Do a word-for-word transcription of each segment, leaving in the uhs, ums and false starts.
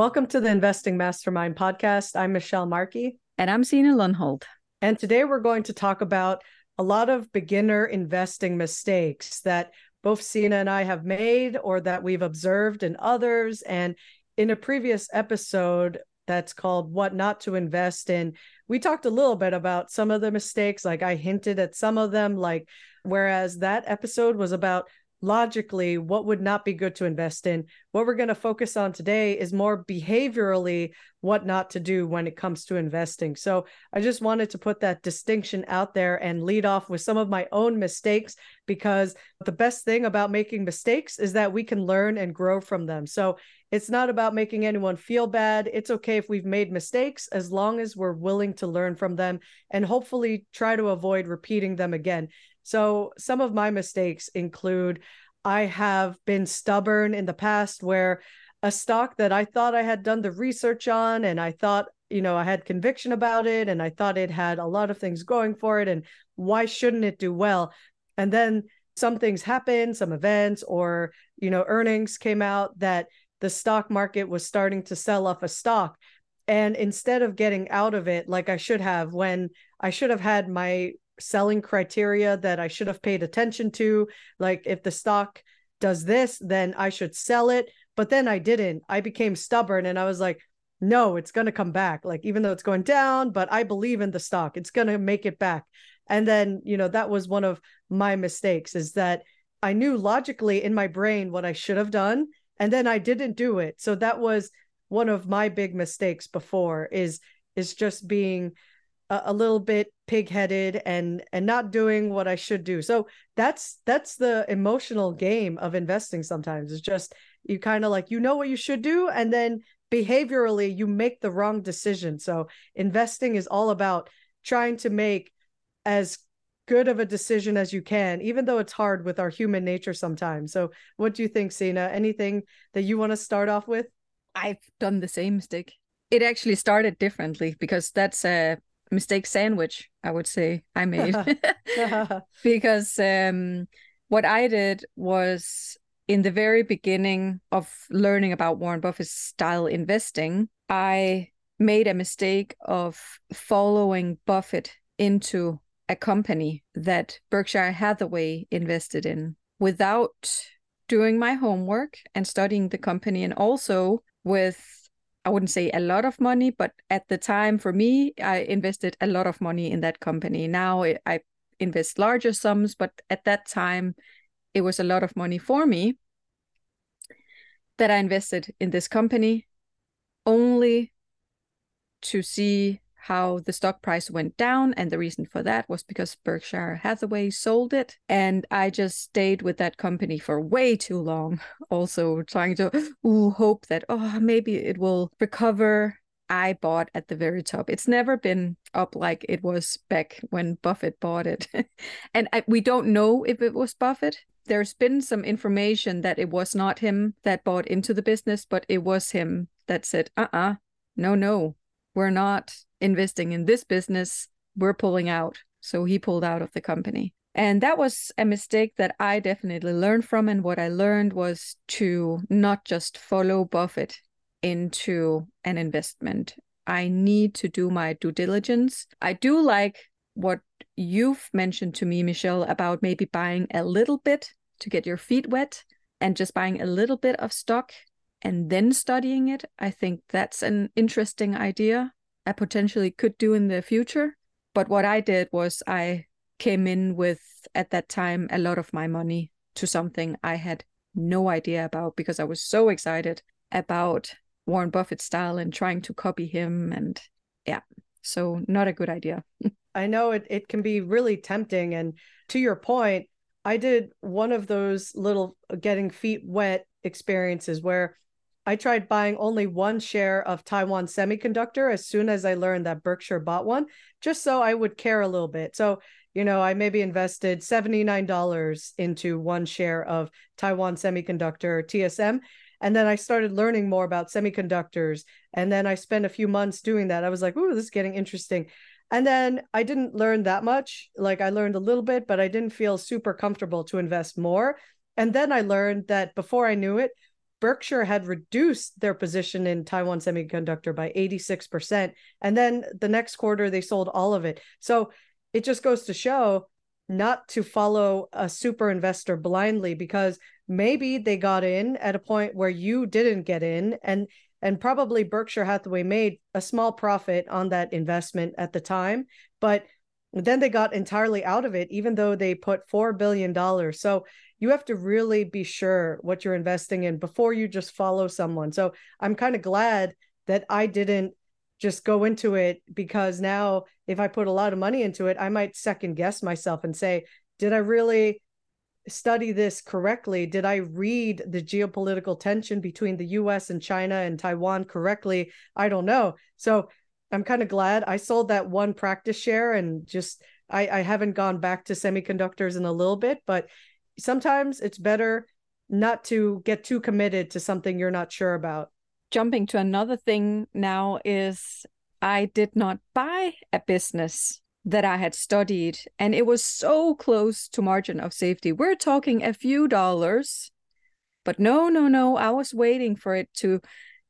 Welcome to the Investing Mastermind podcast. I'm Michelle Markey. And I'm Signe Lundholt. And today we're going to talk about a lot of beginner investing mistakes that both Signe and I have made or that we've observed in others. And in a previous episode that's called What Not to Invest In, we talked a little bit about some of the mistakes, like I hinted at some of them, like whereas that episode was about logically, what would not be good to invest in? What we're going to focus on today is more behaviorally what not to do when it comes to investing. So I just wanted to put that distinction out there and lead off with some of my own mistakes, because the best thing about making mistakes is that we can learn and grow from them. So it's not about making anyone feel bad. It's okay if we've made mistakes as long as we're willing to learn from them and hopefully try to avoid repeating them again. So some of my mistakes include I have been stubborn in the past where a stock that I thought I had done the research on and I thought, you know, I had conviction about it and I thought it had a lot of things going for it and why shouldn't it do well? And then some things happened, some events or, you know, earnings came out that the stock market was starting to sell off a stock. And instead of getting out of it, like I should have, when I should have had my selling criteria that I should have paid attention to. Like if the stock does this, then I should sell it. But then I didn't. I became stubborn and I was like, no, it's going to come back. Like, even though it's going down, but I believe in the stock, it's going to make it back. And then, you know, that was one of my mistakes, is that I knew logically in my brain what I should have done, and then I didn't do it. So that was one of my big mistakes before is, is just being a little bit pig-headed and and not doing what I should do. So that's that's the emotional game of investing sometimes. It's just you kind of like, you know what you should do, and then behaviorally you make the wrong decision. So investing is all about trying to make as good of a decision as you can, even though it's hard with our human nature sometimes. So what do you think, Signe? Anything that you want to start off with? I've done the same mistake. It actually started differently, because that's a mistake sandwich, I would say, I made. Because um, what I did was, in the very beginning of learning about Warren Buffett's style investing, I made a mistake of following Buffett into a company that Berkshire Hathaway invested in without doing my homework and studying the company, and also with, I wouldn't say a lot of money, but at the time for me, I invested a lot of money in that company. Now I invest larger sums, but at that time, it was a lot of money for me that I invested in this company only to see how the stock price went down. And the reason for that was because Berkshire Hathaway sold it. And I just stayed with that company for way too long, also trying to ooh, hope that, oh, maybe it will recover. I bought at the very top. It's never been up like it was back when Buffett bought it. And I, we don't know if it was Buffett. There's been some information that it was not him that bought into the business, but it was him that said, uh-uh, no, no, we're not investing in this business, we're pulling out. So he pulled out of the company. And that was a mistake that I definitely learned from. And what I learned was to not just follow Buffett into an investment. I need to do my due diligence. I do like what you've mentioned to me, Michelle, about maybe buying a little bit to get your feet wet and just buying a little bit of stock and then studying it. I think that's an interesting idea I potentially could do in the future. But what I did was I came in with, at that time, a lot of my money to something I had no idea about, because I was so excited about Warren Buffett's style and trying to copy him. And yeah, so not a good idea. I know it, it can be really tempting. And to your point, I did one of those little getting feet wet experiences where I tried buying only one share of Taiwan Semiconductor as soon as I learned that Berkshire bought one, just so I would care a little bit. So, you know, I maybe invested seventy-nine dollars into one share of Taiwan Semiconductor, T S M. And then I started learning more about semiconductors. And then I spent a few months doing that. I was like, ooh, this is getting interesting. And then I didn't learn that much. Like I learned a little bit, but I didn't feel super comfortable to invest more. And then I learned that before I knew it, Berkshire had reduced their position in Taiwan Semiconductor by eighty-six percent. And then the next quarter, they sold all of it. So it just goes to show not to follow a super investor blindly, because maybe they got in at a point where you didn't get in, and and probably Berkshire Hathaway made a small profit on that investment at the time, but then they got entirely out of it, even though they put four billion dollars. So you have to really be sure what you're investing in before you just follow someone. So I'm kind of glad that I didn't just go into it, because now if I put a lot of money into it, I might second guess myself and say, did I really study this correctly? Did I read the geopolitical tension between the U S and China and Taiwan correctly? I don't know. So I'm kind of glad I sold that one practice share, and just, I, I haven't gone back to semiconductors in a little bit, but sometimes it's better not to get too committed to something you're not sure about. Jumping to another thing now is I did not buy a business that I had studied, and it was so close to margin of safety. We're talking a few dollars, but no, no, no. I was waiting for it to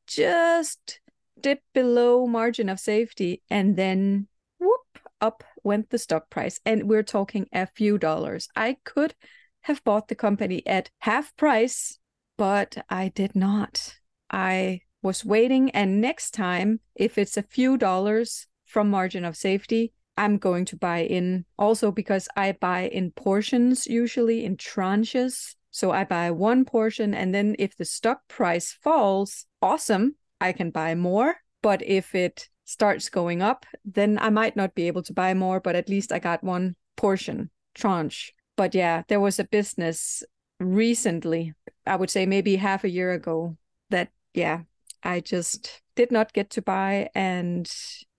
just dip below margin of safety, and then whoop, up went the stock price. And we're talking a few dollars. I could have bought the company at half price, but I did not. I was waiting. And next time, if it's a few dollars from margin of safety, I'm going to buy in, also because I buy in portions, usually in tranches. So I buy one portion, and then if the stock price falls, awesome, I can buy more. But if it starts going up, then I might not be able to buy more, but at least I got one portion, tranche. But yeah, there was a business recently, I would say maybe half a year ago, that, yeah, I just did not get to buy. And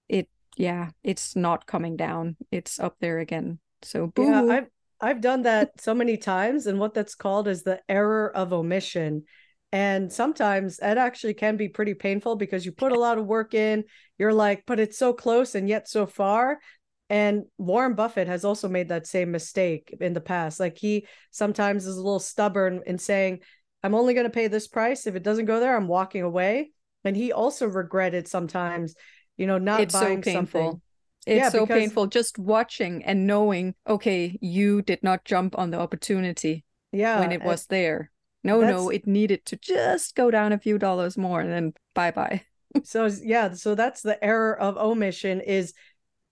it, yeah, it's not coming down. It's up there again. So boo. Yeah, I've, I've done that so many times. And what that's called is the error of omission. And sometimes that actually can be pretty painful, because you put a lot of work in, you're like, but it's so close and yet so far. And Warren Buffett has also made that same mistake in the past. Like, he sometimes is a little stubborn in saying, I'm only going to pay this price. If it doesn't go there, I'm walking away. And he also regretted sometimes, you know, not it's buying so painful. something. It's yeah, so because... painful just watching and knowing, okay, you did not jump on the opportunity yeah, when it was there. No, that's... no, it needed to just go down a few dollars more, and then bye-bye. So, yeah, so that's the error of omission, is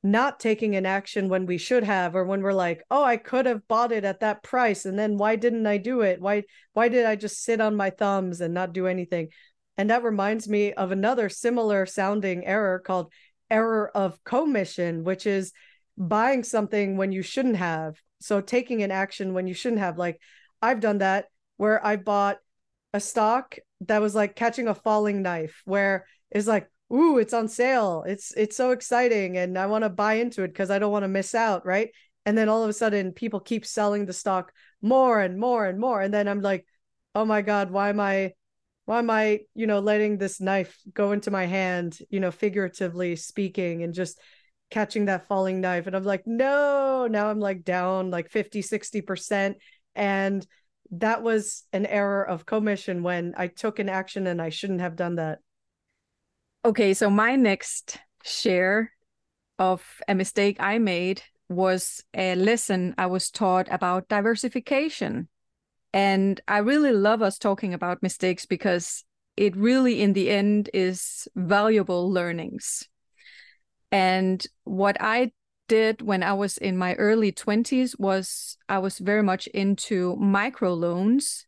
not taking an action when we should have, or when we're like, oh, I could have bought it at that price, and then why didn't I do it? Why, why did I just sit on my thumbs and not do anything? And that reminds me of another similar sounding error called error of commission, which is buying something when you shouldn't have. So taking an action when you shouldn't have. Like, I've done that, where I bought a stock that was like catching a falling knife, where it's like, ooh, it's on sale. It's it's so exciting, and I want to buy into it because I don't want to miss out, right? And then all of a sudden, people keep selling the stock more and more and more, and then I'm like, oh my God, why am I, why am I, you know, letting this knife go into my hand, you know, figuratively speaking, and just catching that falling knife? And I'm like, no, now I'm like down like fifty, sixty percent, and that was an error of commission when I took an action and I shouldn't have done that. Okay, so my next share of a mistake I made was a lesson I was taught about diversification. And I really love us talking about mistakes, because it really, in the end, is valuable learnings. And what I did when I was in my early twenties was I was very much into microloans.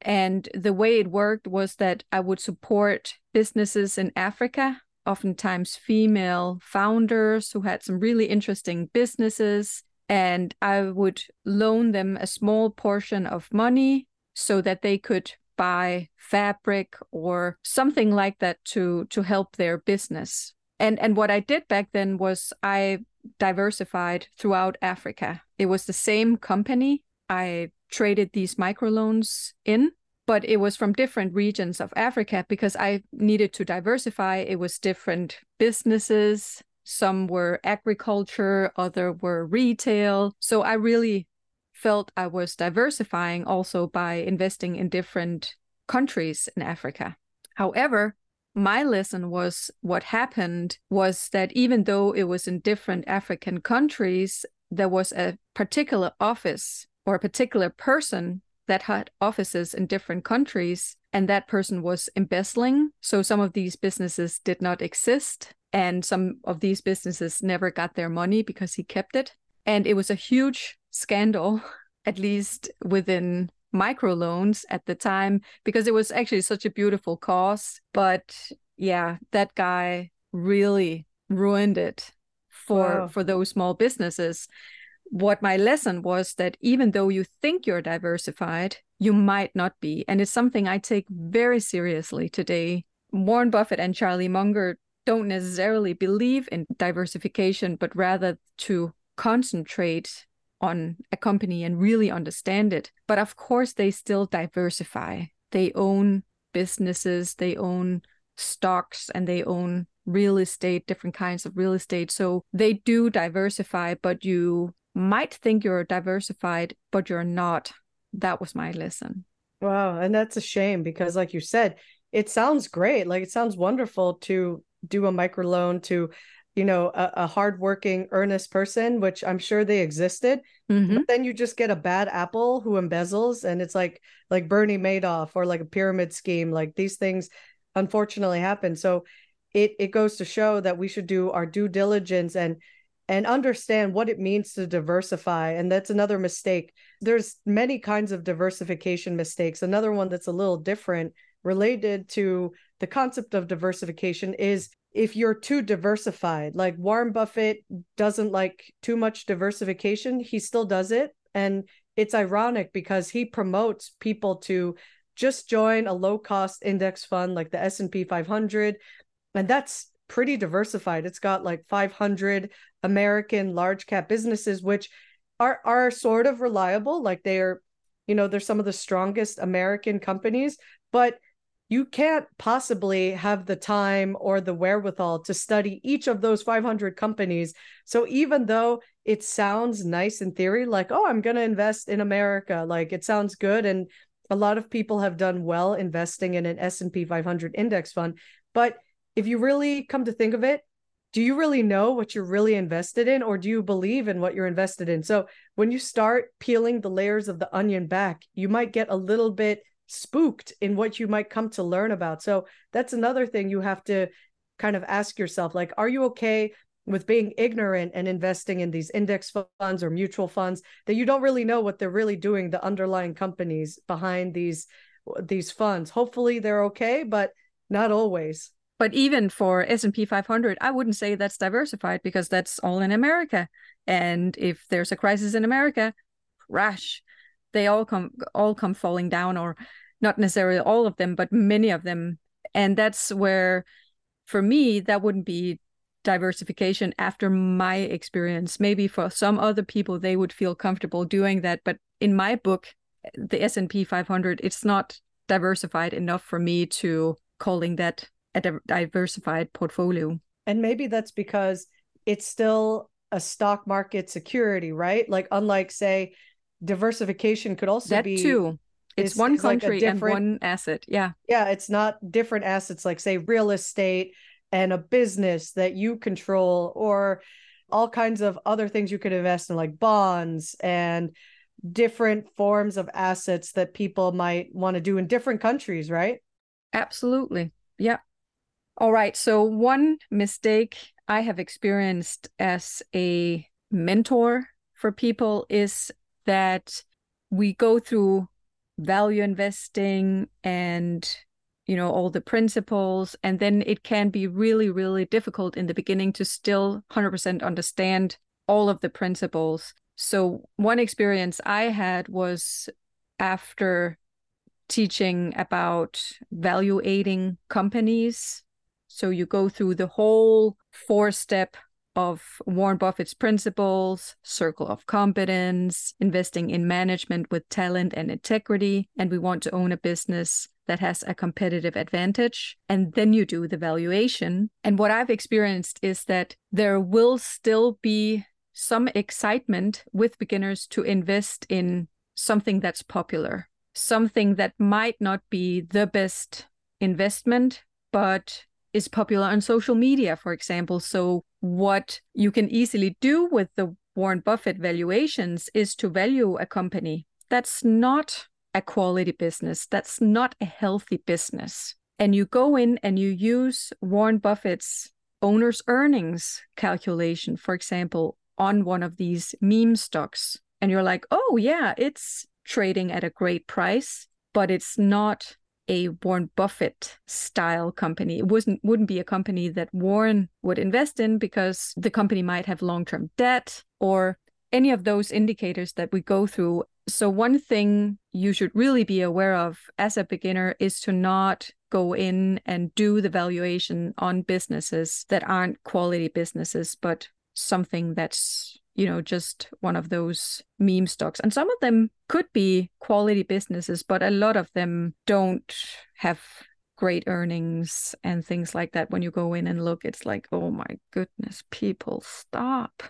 And the way it worked was that I would support businesses in Africa, oftentimes female founders who had some really interesting businesses. And I would loan them a small portion of money so that they could buy fabric or something like that to, to help their business. And, and what I did back then was I diversified throughout Africa. It was the same company I traded these microloans in, but it was from different regions of Africa, because I needed to diversify. It was different businesses. Some were agriculture, other were retail. So I really felt I was diversifying also by investing in different countries in Africa. However, my lesson was what happened was that even though it was in different African countries, there was a particular office or a particular person that had offices in different countries, and that person was embezzling. So some of these businesses did not exist, and some of these businesses never got their money because he kept it. And it was a huge scandal, at least within microloans at the time, because it was actually such a beautiful cause. But yeah, that guy really ruined it for, wow. for those small businesses. What my lesson was that even though you think you're diversified, you might not be. And it's something I take very seriously today. Warren Buffett and Charlie Munger don't necessarily believe in diversification, but rather to concentrate on a company and really understand it. But of course, they still diversify. They own businesses, they own stocks, and they own real estate, different kinds of real estate. So they do diversify, but you might think you're diversified, but you're not. That was my lesson. Wow. And that's a shame because, like you said, it sounds great. Like, it sounds wonderful to do a microloan to, you know, a, a hardworking, earnest person, which I'm sure they existed. Mm-hmm. But then you just get a bad apple who embezzles. And it's like, like Bernie Madoff or like a pyramid scheme. Like, these things unfortunately happen. So it, it goes to show that we should do our due diligence and and understand what it means to diversify. And that's another mistake. There's many kinds of diversification mistakes. Another one that's a little different related to the concept of diversification is if you're too diversified. Like, Warren Buffett doesn't like too much diversification. He still does it. And it's ironic because he promotes people to just join a low-cost index fund like the S and P five hundred. And that's pretty diversified. It's got like five hundred American large cap businesses, which are, are sort of reliable. Like, they are, you know, they're some of the strongest American companies, but you can't possibly have the time or the wherewithal to study each of those five hundred companies. So even though it sounds nice in theory, like, oh, I'm going to invest in America, like, it sounds good. And a lot of people have done well investing in an S and P five hundred index fund. But if you really come to think of it, do you really know what you're really invested in, or do you believe in what you're invested in? So when you start peeling the layers of the onion back, you might get a little bit spooked in what you might come to learn about. So that's another thing you have to kind of ask yourself, like, are you okay with being ignorant and investing in these index funds or mutual funds that you don't really know what they're really doing, the underlying companies behind these, these funds? Hopefully they're okay, but not always. But even for S and P five hundred, I wouldn't say that's diversified because that's all in America. And if there's a crisis in America, crash, they all come all come falling down, or not necessarily all of them, but many of them. And that's where, for me, that wouldn't be diversification after my experience. Maybe for some other people, they would feel comfortable doing that. But in my book, the S and P five hundred, it's not diversified enough for me to calling that a diversified portfolio. And maybe that's because it's still a stock market security, right? Like, unlike, say, diversification could also that be too. It's, it's one it's country like and one asset. Yeah. Yeah. It's not different assets like, say, real estate and a business that you control, or all kinds of other things you could invest in, like bonds and different forms of assets that people might want to do in different countries, right? Absolutely. Yeah. All right. So one mistake I have experienced as a mentor for people is that we go through value investing and, you know, all the principles, and then it can be really, really difficult in the beginning to still one hundred percent understand all of the principles. So one experience I had was after teaching about valuating companies. So you go through the whole four-step of Warren Buffett's principles, circle of competence, investing in management with talent and integrity, and we want to own a business that has a competitive advantage. And then you do the valuation. And what I've experienced is that there will still be some excitement with beginners to invest in something that's popular. something that might not be the best investment, but is popular on social media, for example. So what you can easily do with the Warren Buffett valuations is to value a company. That's not a quality business. That's not a healthy business. And you go in and you use Warren Buffett's owner's earnings calculation, for example, on one of these meme stocks. And you're like, oh yeah, it's trading at a great price, but it's not a Warren Buffett style company. It wasn't, wouldn't be a company that Warren would invest in because the company might have long-term debt or any of those indicators that we go through. So one thing you should really be aware of as a beginner is to not go in and do the valuation on businesses that aren't quality businesses, but something that's, you know, just one of those meme stocks. And some of them could be quality businesses, but a lot of them don't have great earnings and things like that. When you go in and look, it's like, oh my goodness, people, stop.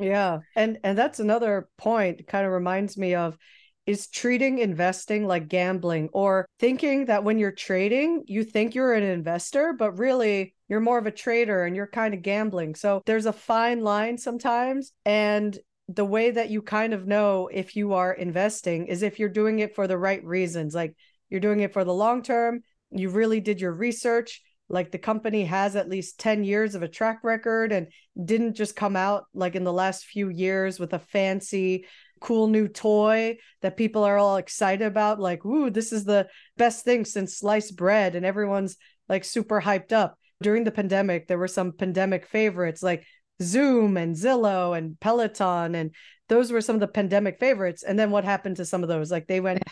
Yeah. And and that's another point, kind of reminds me of, is treating investing like gambling, or thinking that when you're trading, you think you're an investor, but really you're more of a trader and you're kind of gambling. So there's a fine line sometimes. And the way that you kind of know if you are investing is if you're doing it for the right reasons, like you're doing it for the long term, you really did your research, like the company has at least ten years of a track record and didn't just come out like in the last few years with a fancy, cool new toy that people are all excited about. Like, ooh, this is the best thing since sliced bread. And everyone's like super hyped up. During the pandemic, there were some pandemic favorites like Zoom and Zillow and Peloton. And those were some of the pandemic favorites. And then what happened to some of those? Like they went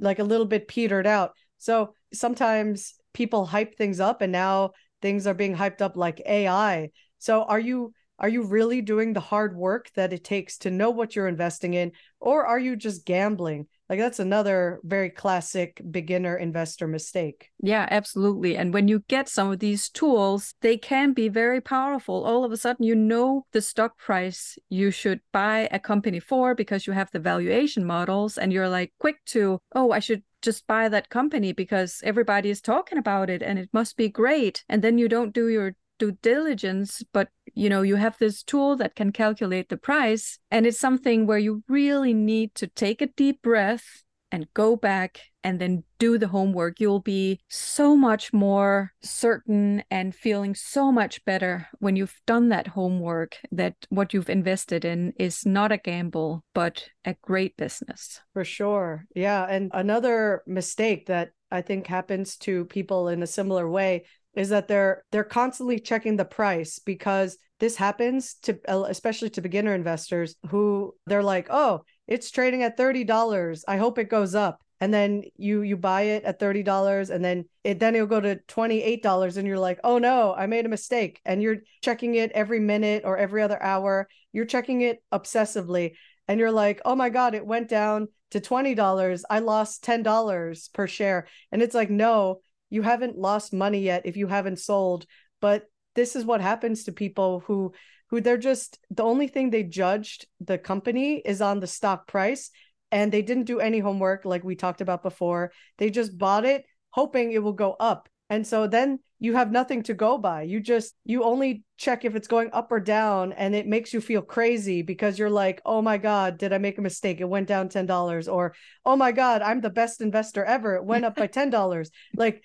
like a little bit petered out. So sometimes people hype things up and now things are being hyped up like A I. So are you Are you really doing the hard work that it takes to know what you're investing in? Or are you just gambling? Like that's another very classic beginner investor mistake. Yeah, absolutely. And when you get some of these tools, they can be very powerful. All of a sudden, you know the stock price you should buy a company for because you have the valuation models and you're like quick to, oh, I should just buy that company because everybody is talking about it and it must be great. And then you don't do your due diligence, but you know, you have this tool that can calculate the price. And it's something where you really need to take a deep breath and go back and then do the homework. You'll be so much more certain and feeling so much better when you've done that homework, that what you've invested in is not a gamble, but a great business. For sure. Yeah. And another mistake that I think happens to people in a similar way is that they're they're constantly checking the price, because this happens to, especially to beginner investors, who they're like, oh, it's trading at thirty dollars. I hope it goes up. And then you you buy it at thirty dollars and then it then it'll go to twenty-eight dollars and you're like, oh no, I made a mistake. And you're checking it every minute or every other hour. You're checking it obsessively. And you're like, oh my God, it went down to twenty dollars. I lost ten dollars per share. And it's like, no, you haven't lost money yet if you haven't sold. But this is what happens to people who, who they're just, the only thing they judged the company is on the stock price. And they didn't do any homework like we talked about before. They just bought it hoping it will go up. And so then you have nothing to go by. You just, you only check if it's going up or down, and it makes you feel crazy because you're like, oh my God, did I make a mistake? It went down ten dollars. Or, oh my God, I'm the best investor ever. It went up by ten dollars. Like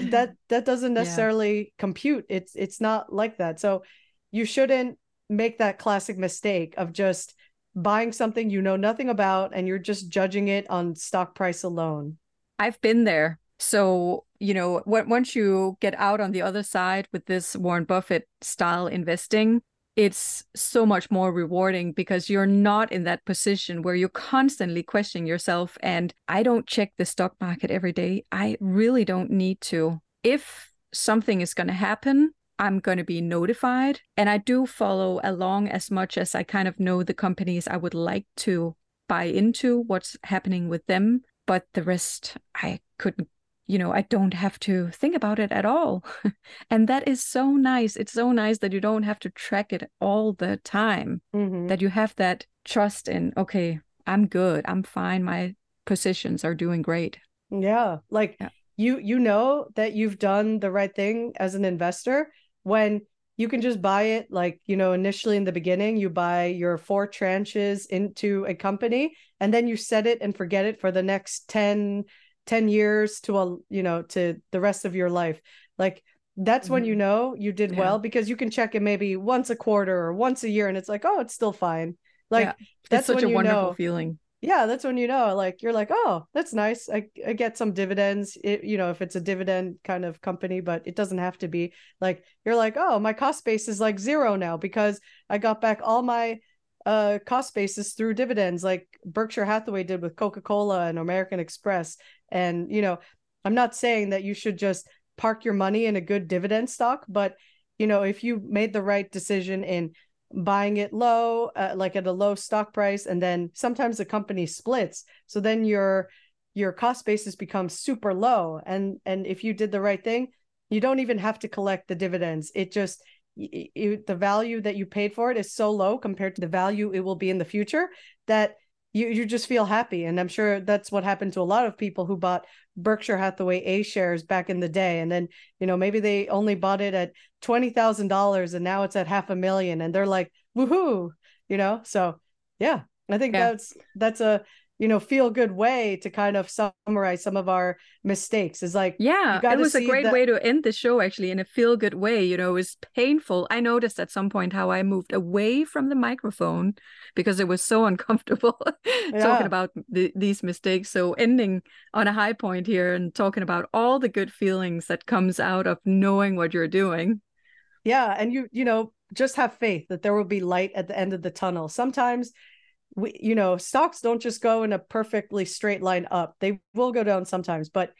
that, that doesn't necessarily yeah. compute. It's, it's not like that. So you shouldn't make that classic mistake of just buying something you know nothing about, and you're just judging it on stock price alone. I've been there. So, you know, once you get out on the other side with this Warren Buffett style investing, it's so much more rewarding because you're not in that position where you're constantly questioning yourself. And I don't check the stock market every day. I really don't need to. If something is going to happen, I'm going to be notified. And I do follow along as much as I kind of know the companies I would like to buy into, what's happening with them. But the rest, I couldn't. You know, I don't have to think about it at all. And that is so nice. It's so nice that you don't have to track it all the time, mm-hmm. that you have that trust in, okay, I'm good. I'm fine. My positions are doing great. Yeah. Like yeah. you, you know that you've done the right thing as an investor when you can just buy it. Like, you know, initially in the beginning, you buy your four tranches into a company and then you set it and forget it for the next ten, ten years to, a, you know, to the rest of your life. Like, that's mm-hmm. when you know you did yeah. well, because you can check it maybe once a quarter or once a year and it's like, oh, it's still fine. Like yeah. that's such a wonderful know. feeling. Yeah. That's when, you know, like, you're like, oh, that's nice. I, I get some dividends, it, you know, if it's a dividend kind of company, but it doesn't have to be. Like, you're like, oh, my cost base is like zero now because I got back all my uh, cost bases through dividends, like Berkshire Hathaway did with Coca-Cola and American Express. And, you know, I'm not saying that you should just park your money in a good dividend stock, but, you know, if you made the right decision in buying it low, uh, like at a low stock price, and then sometimes the company splits. So then your, your cost basis becomes super low. And, and if you did the right thing, you don't even have to collect the dividends. It just, it, it, the value that you paid for it is so low compared to the value it will be in the future that you, you just feel happy. And I'm sure that's what happened to a lot of people who bought Berkshire Hathaway A shares back in the day. And then, you know, maybe they only bought it at twenty thousand dollars and now it's at half a million and they're like, woohoo, you know? So yeah, I think yeah. that's, that's a, you know, feel good way to kind of summarize some of our mistakes is like, yeah, you it was a great that- way to end the show actually in a feel good way. You know, it was painful. I noticed at some point how I moved away from the microphone because it was so uncomfortable yeah. talking about the, these mistakes. So ending on a high point here and talking about all the good feelings that comes out of knowing what you're doing. Yeah. And you, you know, just have faith that there will be light at the end of the tunnel. Sometimes We, you know, stocks don't just go in a perfectly straight line up. They will go down sometimes, but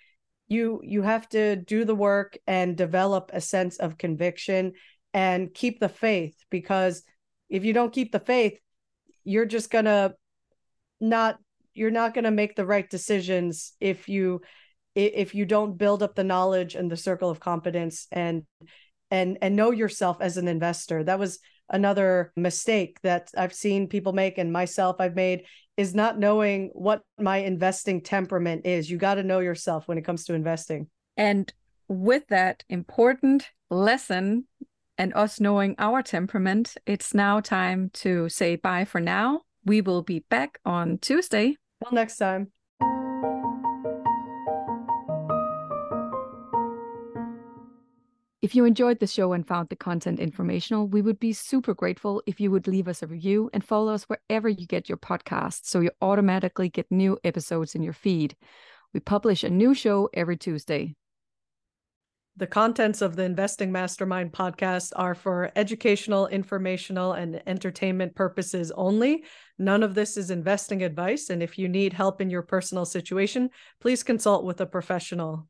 you you have to do the work and develop a sense of conviction and keep the faith, because if you don't keep the faith, you're just gonna not you're not gonna make the right decisions if you if you don't build up the knowledge and the circle of competence and and and know yourself as an investor. That was another mistake that I've seen people make, and myself I've made, is not knowing what my investing temperament is. You got to know yourself when it comes to investing. And with that important lesson and us knowing our temperament, it's now time to say bye for now. We will be back on Tuesday. Till next time. If you enjoyed the show and found the content informational, we would be super grateful if you would leave us a review and follow us wherever you get your podcasts so you automatically get new episodes in your feed. We publish a new show every Tuesday. The contents of the Investing Mastermind podcast are for educational, informational, and entertainment purposes only. None of this is investing advice, and if you need help in your personal situation, please consult with a professional.